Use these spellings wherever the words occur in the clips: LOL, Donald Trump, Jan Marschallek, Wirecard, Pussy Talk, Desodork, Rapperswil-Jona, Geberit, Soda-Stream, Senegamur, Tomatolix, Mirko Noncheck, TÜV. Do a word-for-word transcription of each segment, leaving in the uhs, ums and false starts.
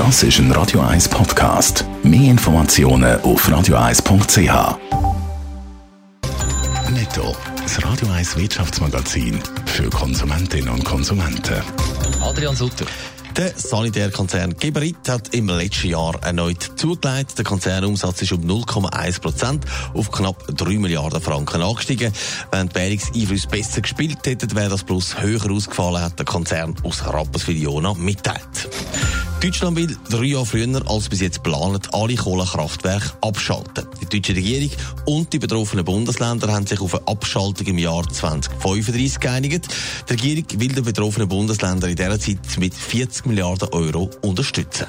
Das ist ein Radio eins Podcast. Mehr Informationen auf radio eins punkt c h. Netto, das Radio eins Wirtschaftsmagazin für Konsumentinnen und Konsumenten. Adrian Sutter. Der Sanitärkonzern Geberit hat im letzten Jahr erneut zugelegt. Der Konzernumsatz ist um null Komma eins Prozent auf knapp drei Milliarden Franken angestiegen. Wenn die Währungseinflüsse besser gespielt hätten, wäre das Plus höher ausgefallen, hat der Konzern aus Rapperswil-Jona mitteilt. Deutschland will drei Jahre früher als bis jetzt geplant alle Kohlekraftwerke abschalten. Die deutsche Regierung und die betroffenen Bundesländer haben sich auf eine Abschaltung im Jahr zweitausendfünfunddreißig geeinigt. Die Regierung will die betroffenen Bundesländer in dieser Zeit mit vierzig Milliarden Euro unterstützen.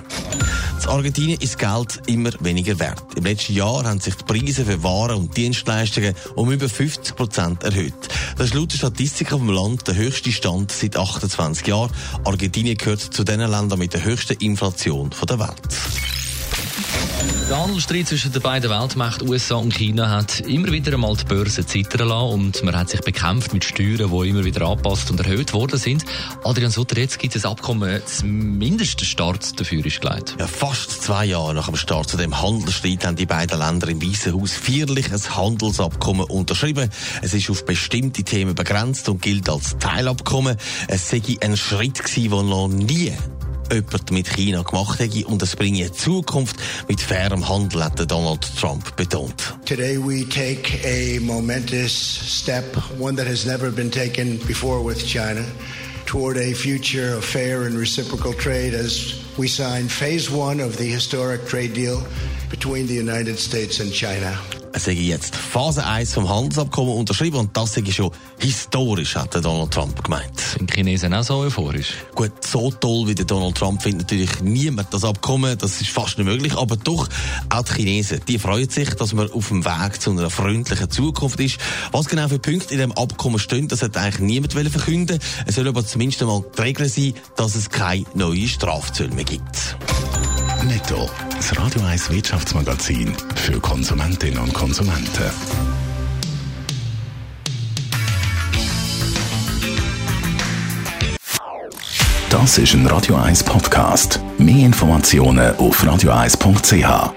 In Argentinien ist Geld immer weniger wert. Im letzten Jahr haben sich die Preise für Waren und Dienstleistungen um über fünfzig Prozent erhöht. Das ist laut der Statistik auf dem Land der höchste Stand seit achtundzwanzig Jahren. Argentinien gehört zu den Ländern mit der höchsten Inflation der Welt. Der Handelsstreit zwischen den beiden Weltmächten U S A und China hat immer wieder einmal die Börse zittern lassen und man hat sich bekämpft mit Steuern, die immer wieder angepasst und erhöht worden sind. Adrian Sutter, jetzt gibt es ein Abkommen, zumindest der Start dafür ist gelegt. Ja, fast zwei Jahre nach dem Start zu dem Handelsstreit haben die beiden Länder im Weißen Haus feierlich ein Handelsabkommen unterschrieben. Es ist auf bestimmte Themen begrenzt und gilt als Teilabkommen. Es sei ein Schritt gewesen, der noch nie jemand mit China gemacht hätte, und es bringe eine Zukunft mit fairem Handel, hat Donald Trump betont. Today we take a momentous step, one that has never been taken before with China, toward a future of fair and reciprocal trade as we sign phase one of the historic trade deal between the United States and China. Es sei jetzt Phase eins vom Handelsabkommen unterschrieben und das sei schon historisch, hat Donald Trump gemeint. Sind Chinesen auch so euphorisch? Gut, so toll wie Donald Trump findet natürlich niemand das Abkommen, das ist fast nicht möglich, aber doch, auch die Chinesen, die freuen sich, dass man auf dem Weg zu einer freundlichen Zukunft ist. Was genau für Punkte in dem Abkommen stehen, das hat eigentlich niemand verkünden. Es soll aber zumindest einmal die Regel sein, dass es keine neue Strafzölle mehr gibt. Netto, das Radio eins Wirtschaftsmagazin für Konsumentinnen und Konsumenten. Das ist ein Radio eins Podcast. Mehr Informationen auf radio eins punkt c h.